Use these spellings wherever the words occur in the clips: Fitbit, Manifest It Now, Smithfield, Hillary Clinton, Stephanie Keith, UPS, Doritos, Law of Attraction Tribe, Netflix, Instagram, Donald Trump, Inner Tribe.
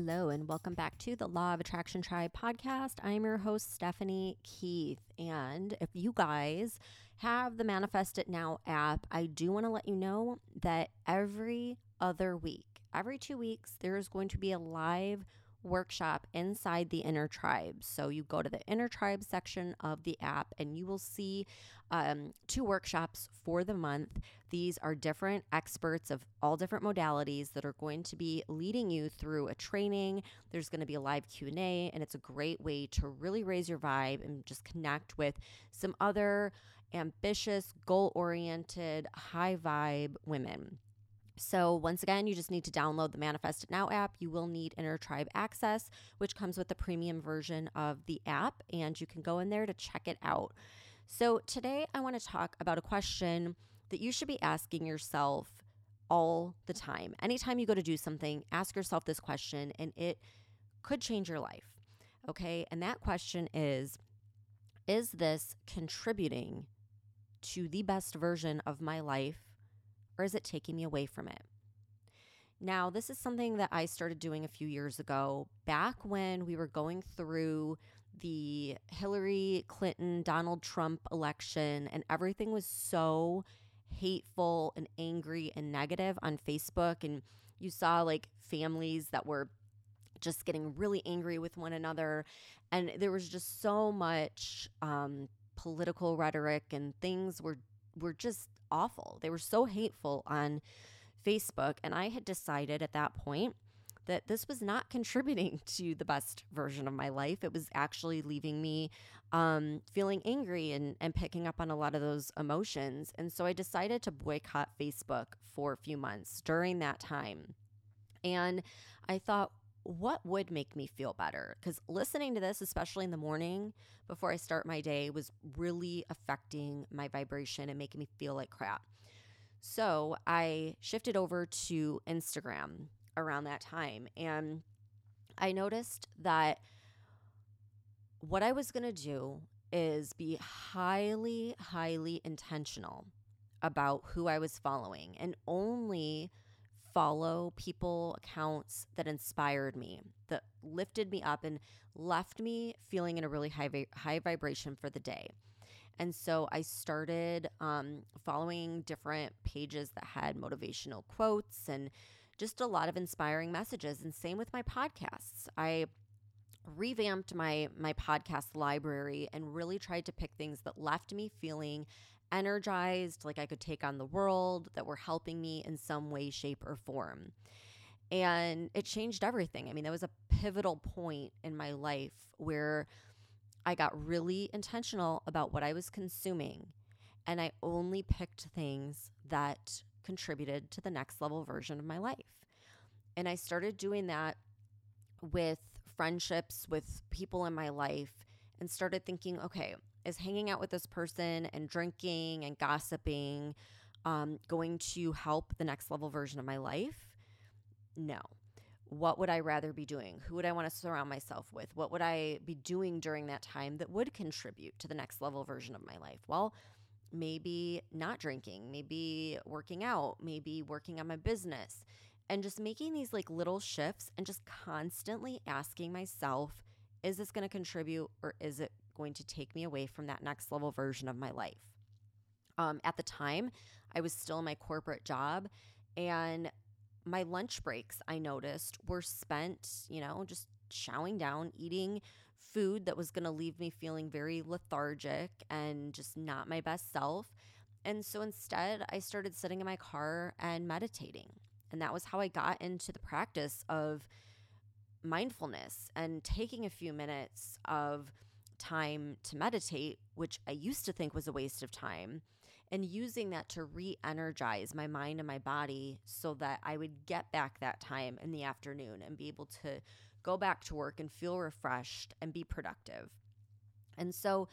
Hello, and welcome back to the Law of Attraction Tribe podcast. I'm your host, Stephanie Keith. And if you guys have the Manifest It Now app, I do want to let you know that every other week, every 2 weeks, there is going to be a live workshop inside the Inner Tribe. So you go to the Inner Tribe section of the app and you will see two workshops for the month. These are different experts of all different modalities that are going to be leading you through a training. There's going to be a live Q&A, and it's a great way to really raise your vibe and just connect with some other ambitious, goal-oriented, high-vibe women. So once again, you just need to download the Manifest It Now app. You will need Inner Tribe Access, which comes with the premium version of the app, and you can go in there to check it out. So today I want to talk about a question that you should be asking yourself all the time. Anytime you go to do something, ask yourself this question, and it could change your life, okay? And that question is this contributing to the best version of my life, or is it taking me away from it? Now, this is something that I started doing a few years ago, back when we were going through the Hillary Clinton, Donald Trump election, and everything was so hateful and angry and negative on Facebook. And you saw like families that were just getting really angry with one another. And there was just so much political rhetoric, and things were just awful. They were so hateful on Facebook. And I had decided at that point that this was not contributing to the best version of my life. It was actually leaving me feeling angry and picking up on a lot of those emotions. And so I decided to boycott Facebook for a few months during that time. And I thought, what would make me feel better? Because listening to this, especially in the morning before I start my day, was really affecting my vibration and making me feel like crap. So I shifted over to Instagram around that time. And I noticed that what I was going to do is be highly, highly intentional about who I was following, and only follow people, accounts that inspired me, that lifted me up and left me feeling in a really high vibration for the day. And so I started following different pages that had motivational quotes and just a lot of inspiring messages. And same with my podcasts. I revamped my podcast library and really tried to pick things that left me feeling energized, like I could take on the world, that were helping me in some way, shape, or form. And it changed everything. I mean, that was a pivotal point in my life where I got really intentional about what I was consuming, and I only picked things that contributed to the next level version of my life. And I started doing that with friendships, with people in my life, and started thinking, okay, is hanging out with this person and drinking and gossiping going to help the next level version of my life? No. What would I rather be doing? Who would I want to surround myself with? What would I be doing during that time that would contribute to the next level version of my life? Well, maybe not drinking, maybe working out, maybe working on my business, and just making these like little shifts and just constantly asking myself, is this going to contribute, or is it going to take me away from that next level version of my life? At the time, I was still in my corporate job, and my lunch breaks, I noticed, were spent, just chowing down, eating food that was going to leave me feeling very lethargic and just not my best self. And so instead, I started sitting in my car and meditating. And that was how I got into the practice of mindfulness and taking a few minutes of time to meditate, which I used to think was a waste of time, and using that to re-energize my mind and my body so that I would get back that time in the afternoon and be able to go back to work and feel refreshed and be productive. And so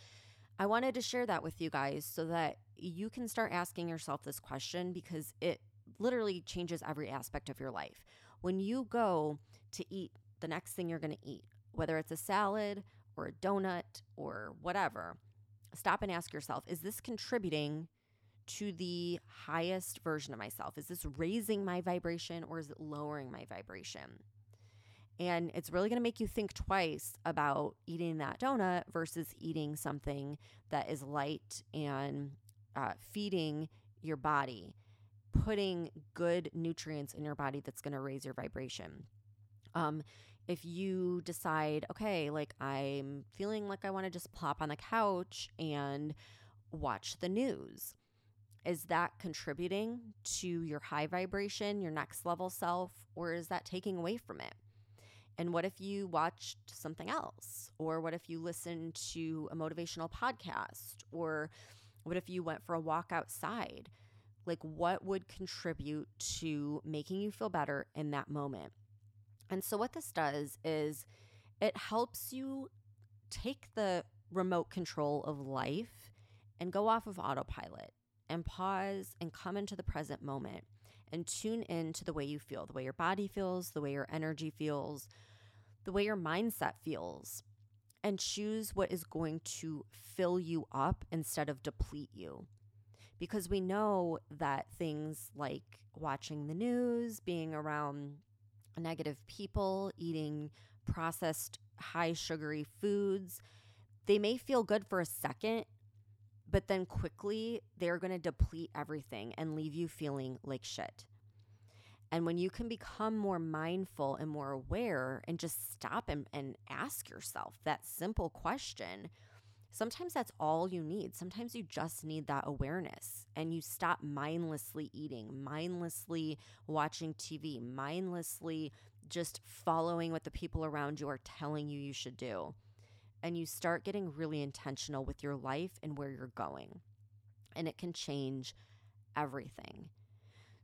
I wanted to share that with you guys so that you can start asking yourself this question, because it literally changes every aspect of your life. When you go to eat the next thing you're going to eat, whether it's a salad or a donut or whatever, stop and ask yourself, is this contributing to the highest version of myself? Is this raising my vibration, or is it lowering my vibration? And it's really going to make you think twice about eating that donut versus eating something that is light and feeding your body, putting good nutrients in your body that's going to raise your vibration. If you decide, okay, like I'm feeling like I want to just plop on the couch and watch the news, is that contributing to your high vibration, your next level self, or is that taking away from it? And what if you watched something else? Or what if you listened to a motivational podcast? Or what if you went for a walk outside? Like, what would contribute to making you feel better in that moment? And so what this does is it helps you take the remote control of life and go off of autopilot and pause and come into the present moment and tune in to the way you feel, the way your body feels, the way your energy feels, the way your mindset feels, and choose what is going to fill you up instead of deplete you. Because we know that things like watching the news, being around negative people, eating processed high sugary foods, they may feel good for a second, but then quickly they're going to deplete everything and leave you feeling like shit. And when you can become more mindful and more aware and just stop and ask yourself that simple question, sometimes that's all you need. Sometimes you just need that awareness, and you stop mindlessly eating, mindlessly watching TV, mindlessly just following what the people around you are telling you you should do. And you start getting really intentional with your life and where you're going. And it can change everything.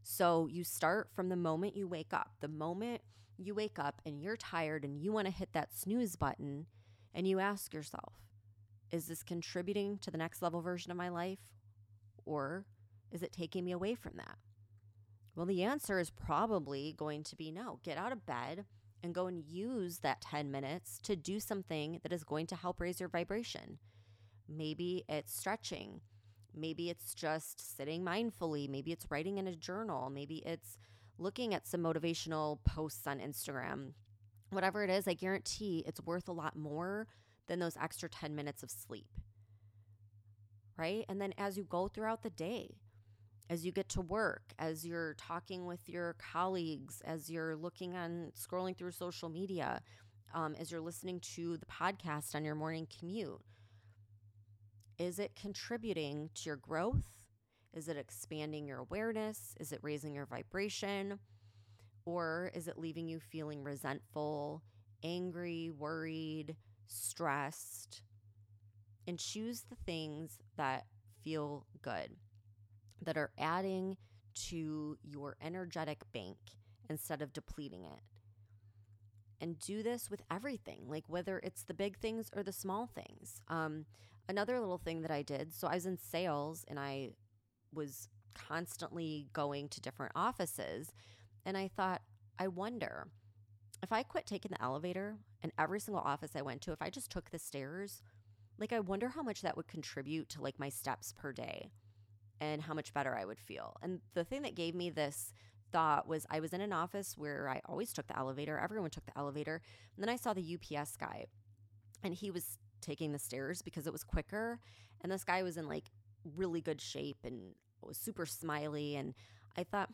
So you start from the moment you wake up. The moment you wake up and you're tired and you want to hit that snooze button, and you ask yourself, is this contributing to the next level version of my life? Or is it taking me away from that? Well, the answer is probably going to be no. Get out of bed and go and use that 10 minutes to do something that is going to help raise your vibration. Maybe it's stretching. Maybe it's just sitting mindfully. Maybe it's writing in a journal. Maybe it's looking at some motivational posts on Instagram. Whatever it is, I guarantee it's worth a lot more than those extra 10 minutes of sleep, right? And then as you go throughout the day, as you get to work, as you're talking with your colleagues, as you're scrolling through social media, as you're listening to the podcast on your morning commute, is it contributing to your growth? Is it expanding your awareness? Is it raising your vibration? Or is it leaving you feeling resentful, angry, worried, stressed? And choose the things that feel good, that are adding to your energetic bank instead of depleting it. And do this with everything, like whether it's the big things or the small things. Another little thing that I did, so I was in sales and I was constantly going to different offices, and I thought, I wonder if I quit taking the elevator and every single office I went to, if I just took the stairs, like I wonder how much that would contribute to like my steps per day, and how much better I would feel. And the thing that gave me this thought was I was in an office where I always took the elevator. Everyone took the elevator. And then I saw the UPS guy, and he was taking the stairs because it was quicker. And this guy was in like really good shape and was super smiley. And I thought,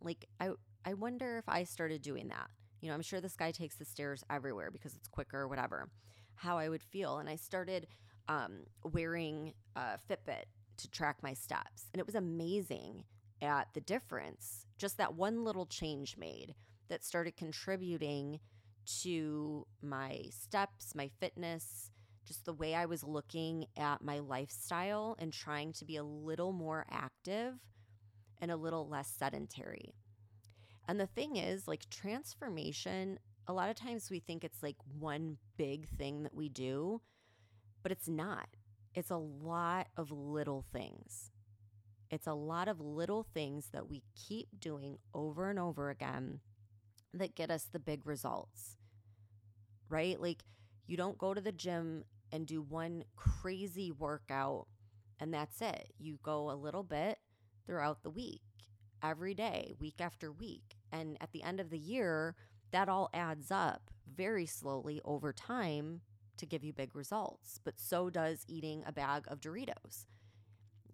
like I wonder if I started doing that. You know, I'm sure this guy takes the stairs everywhere because it's quicker or whatever, how I would feel. And I started wearing a Fitbit to track my steps. And it was amazing at the difference just that one little change made that started contributing to my steps, my fitness, just the way I was looking at my lifestyle and trying to be a little more active and a little less sedentary. And the thing is, like transformation, a lot of times we think it's like one big thing that we do, but it's not. It's a lot of little things. It's a lot of little things that we keep doing over and over again that get us the big results, right? Like you don't go to the gym and do one crazy workout and that's it. You go a little bit throughout the week, every day, week after week. And at the end of the year, that all adds up very slowly over time to give you big results. But so does eating a bag of Doritos.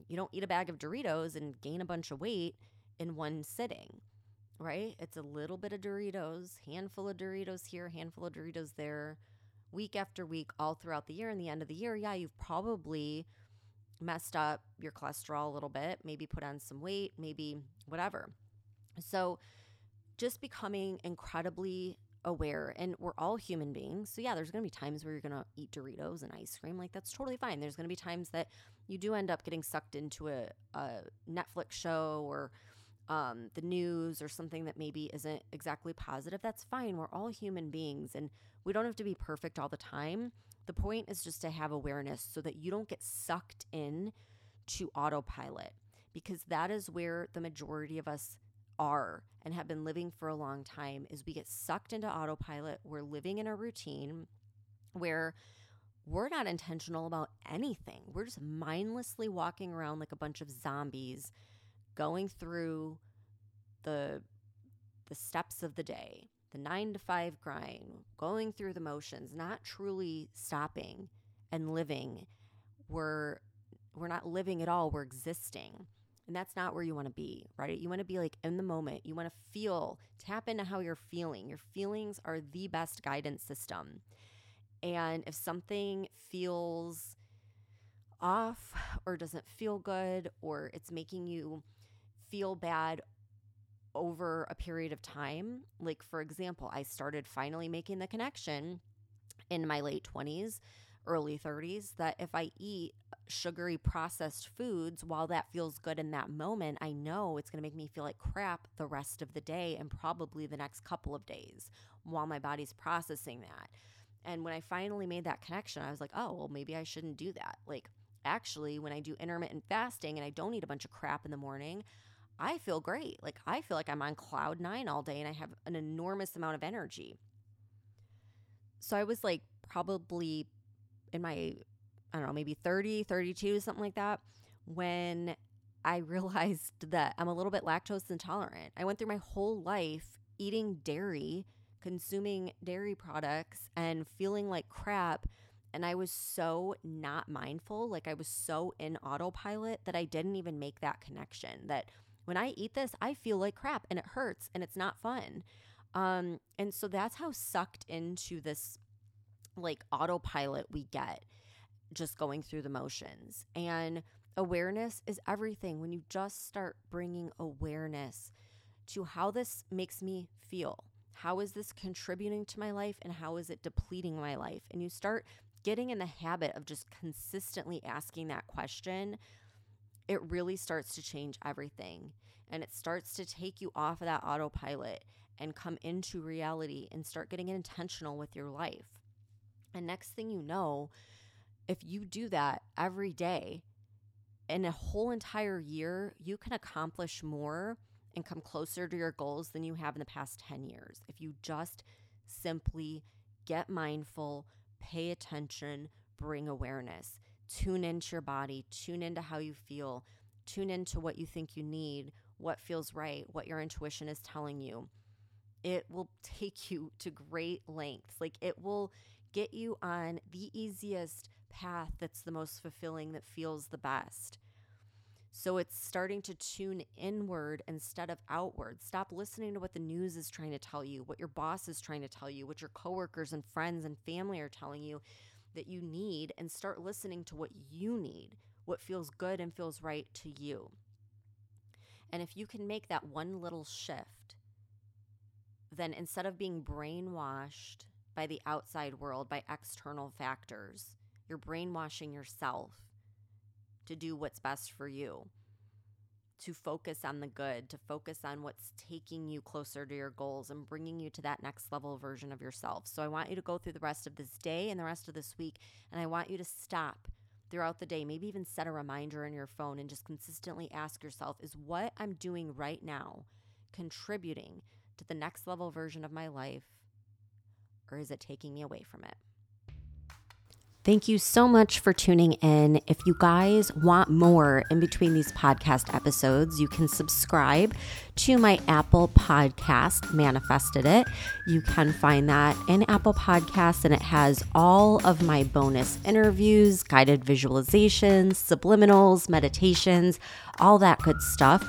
You don't eat a bag of Doritos and gain a bunch of weight in one sitting, right? It's a little bit of Doritos, handful of Doritos here, handful of Doritos there, week after week, all throughout the year. And the end of the year, yeah, you've probably messed up your cholesterol a little bit, maybe put on some weight, maybe whatever. So just becoming incredibly aware, and we're all human beings. So yeah, there's going to be times where you're going to eat Doritos and ice cream. Like, that's totally fine. There's going to be times that you do end up getting sucked into a Netflix show or the news or something that maybe isn't exactly positive. That's fine. We're all human beings and we don't have to be perfect all the time. The point is just to have awareness so that you don't get sucked in to autopilot, because that is where the majority of us are and have been living for a long time. Is we get sucked into autopilot. We're living in a routine where we're not intentional about anything. We're just mindlessly walking around like a bunch of zombies, going through the steps of the day, the 9-to-5 grind, going through the motions, not truly stopping and living. We're not living at all. We're existing. And that's not where you want to be, right? You want to be like in the moment. You want to feel, tap into how you're feeling. Your feelings are the best guidance system. And if something feels off or doesn't feel good, or it's making you feel bad over a period of time, like for example, I started finally making the connection in my late 20s, early 30s, that if I eat sugary processed foods, while that feels good in that moment, I know it's going to make me feel like crap the rest of the day and probably the next couple of days while my body's processing that. And when I finally made that connection, I was like, oh, well, maybe I shouldn't do that. Like, actually, when I do intermittent fasting and I don't eat a bunch of crap in the morning, I feel great. Like, I feel like I'm on cloud nine all day and I have an enormous amount of energy. So I was like probably in my, I don't know, maybe 30, 32, something like that, when I realized that I'm a little bit lactose intolerant. I went through my whole life eating dairy, consuming dairy products, and feeling like crap. And I was so not mindful. Like, I was so in autopilot that I didn't even make that connection that when I eat this, I feel like crap and it hurts and it's not fun. And so that's how sucked into this like autopilot we get, just going through the motions. And awareness is everything. When you just start bringing awareness to how this makes me feel, how is this contributing to my life, and how is it depleting my life? And you start getting in the habit of just consistently asking that question, it really starts to change everything. And it starts to take you off of that autopilot and come into reality and start getting intentional with your life. And next thing you know, if you do that every day, in a whole entire year, you can accomplish more and come closer to your goals than you have in the past 10 years. If you just simply get mindful, pay attention, bring awareness, tune into your body, tune into how you feel, tune into what you think you need, what feels right, what your intuition is telling you. It will take you to great lengths. Like, it will get you on the easiest path that's the most fulfilling, that feels the best. So it's starting to tune inward instead of outward. Stop listening to what the news is trying to tell you, what your boss is trying to tell you, what your coworkers and friends and family are telling you that you need, and start listening to what you need, what feels good and feels right to you. And if you can make that one little shift, then instead of being brainwashed by the outside world, by external factors, you're brainwashing yourself to do what's best for you, to focus on the good, to focus on what's taking you closer to your goals and bringing you to that next level version of yourself. So I want you to go through the rest of this day and the rest of this week, and I want you to stop throughout the day, maybe even set a reminder on your phone, and just consistently ask yourself, is what I'm doing right now contributing to the next level version of my life, or is it taking me away from it? Thank you so much for tuning in. If you guys want more in between these podcast episodes, you can subscribe to my Apple podcast, Manifested It. You can find that in Apple Podcasts, and it has all of my bonus interviews, guided visualizations, subliminals, meditations, all that good stuff.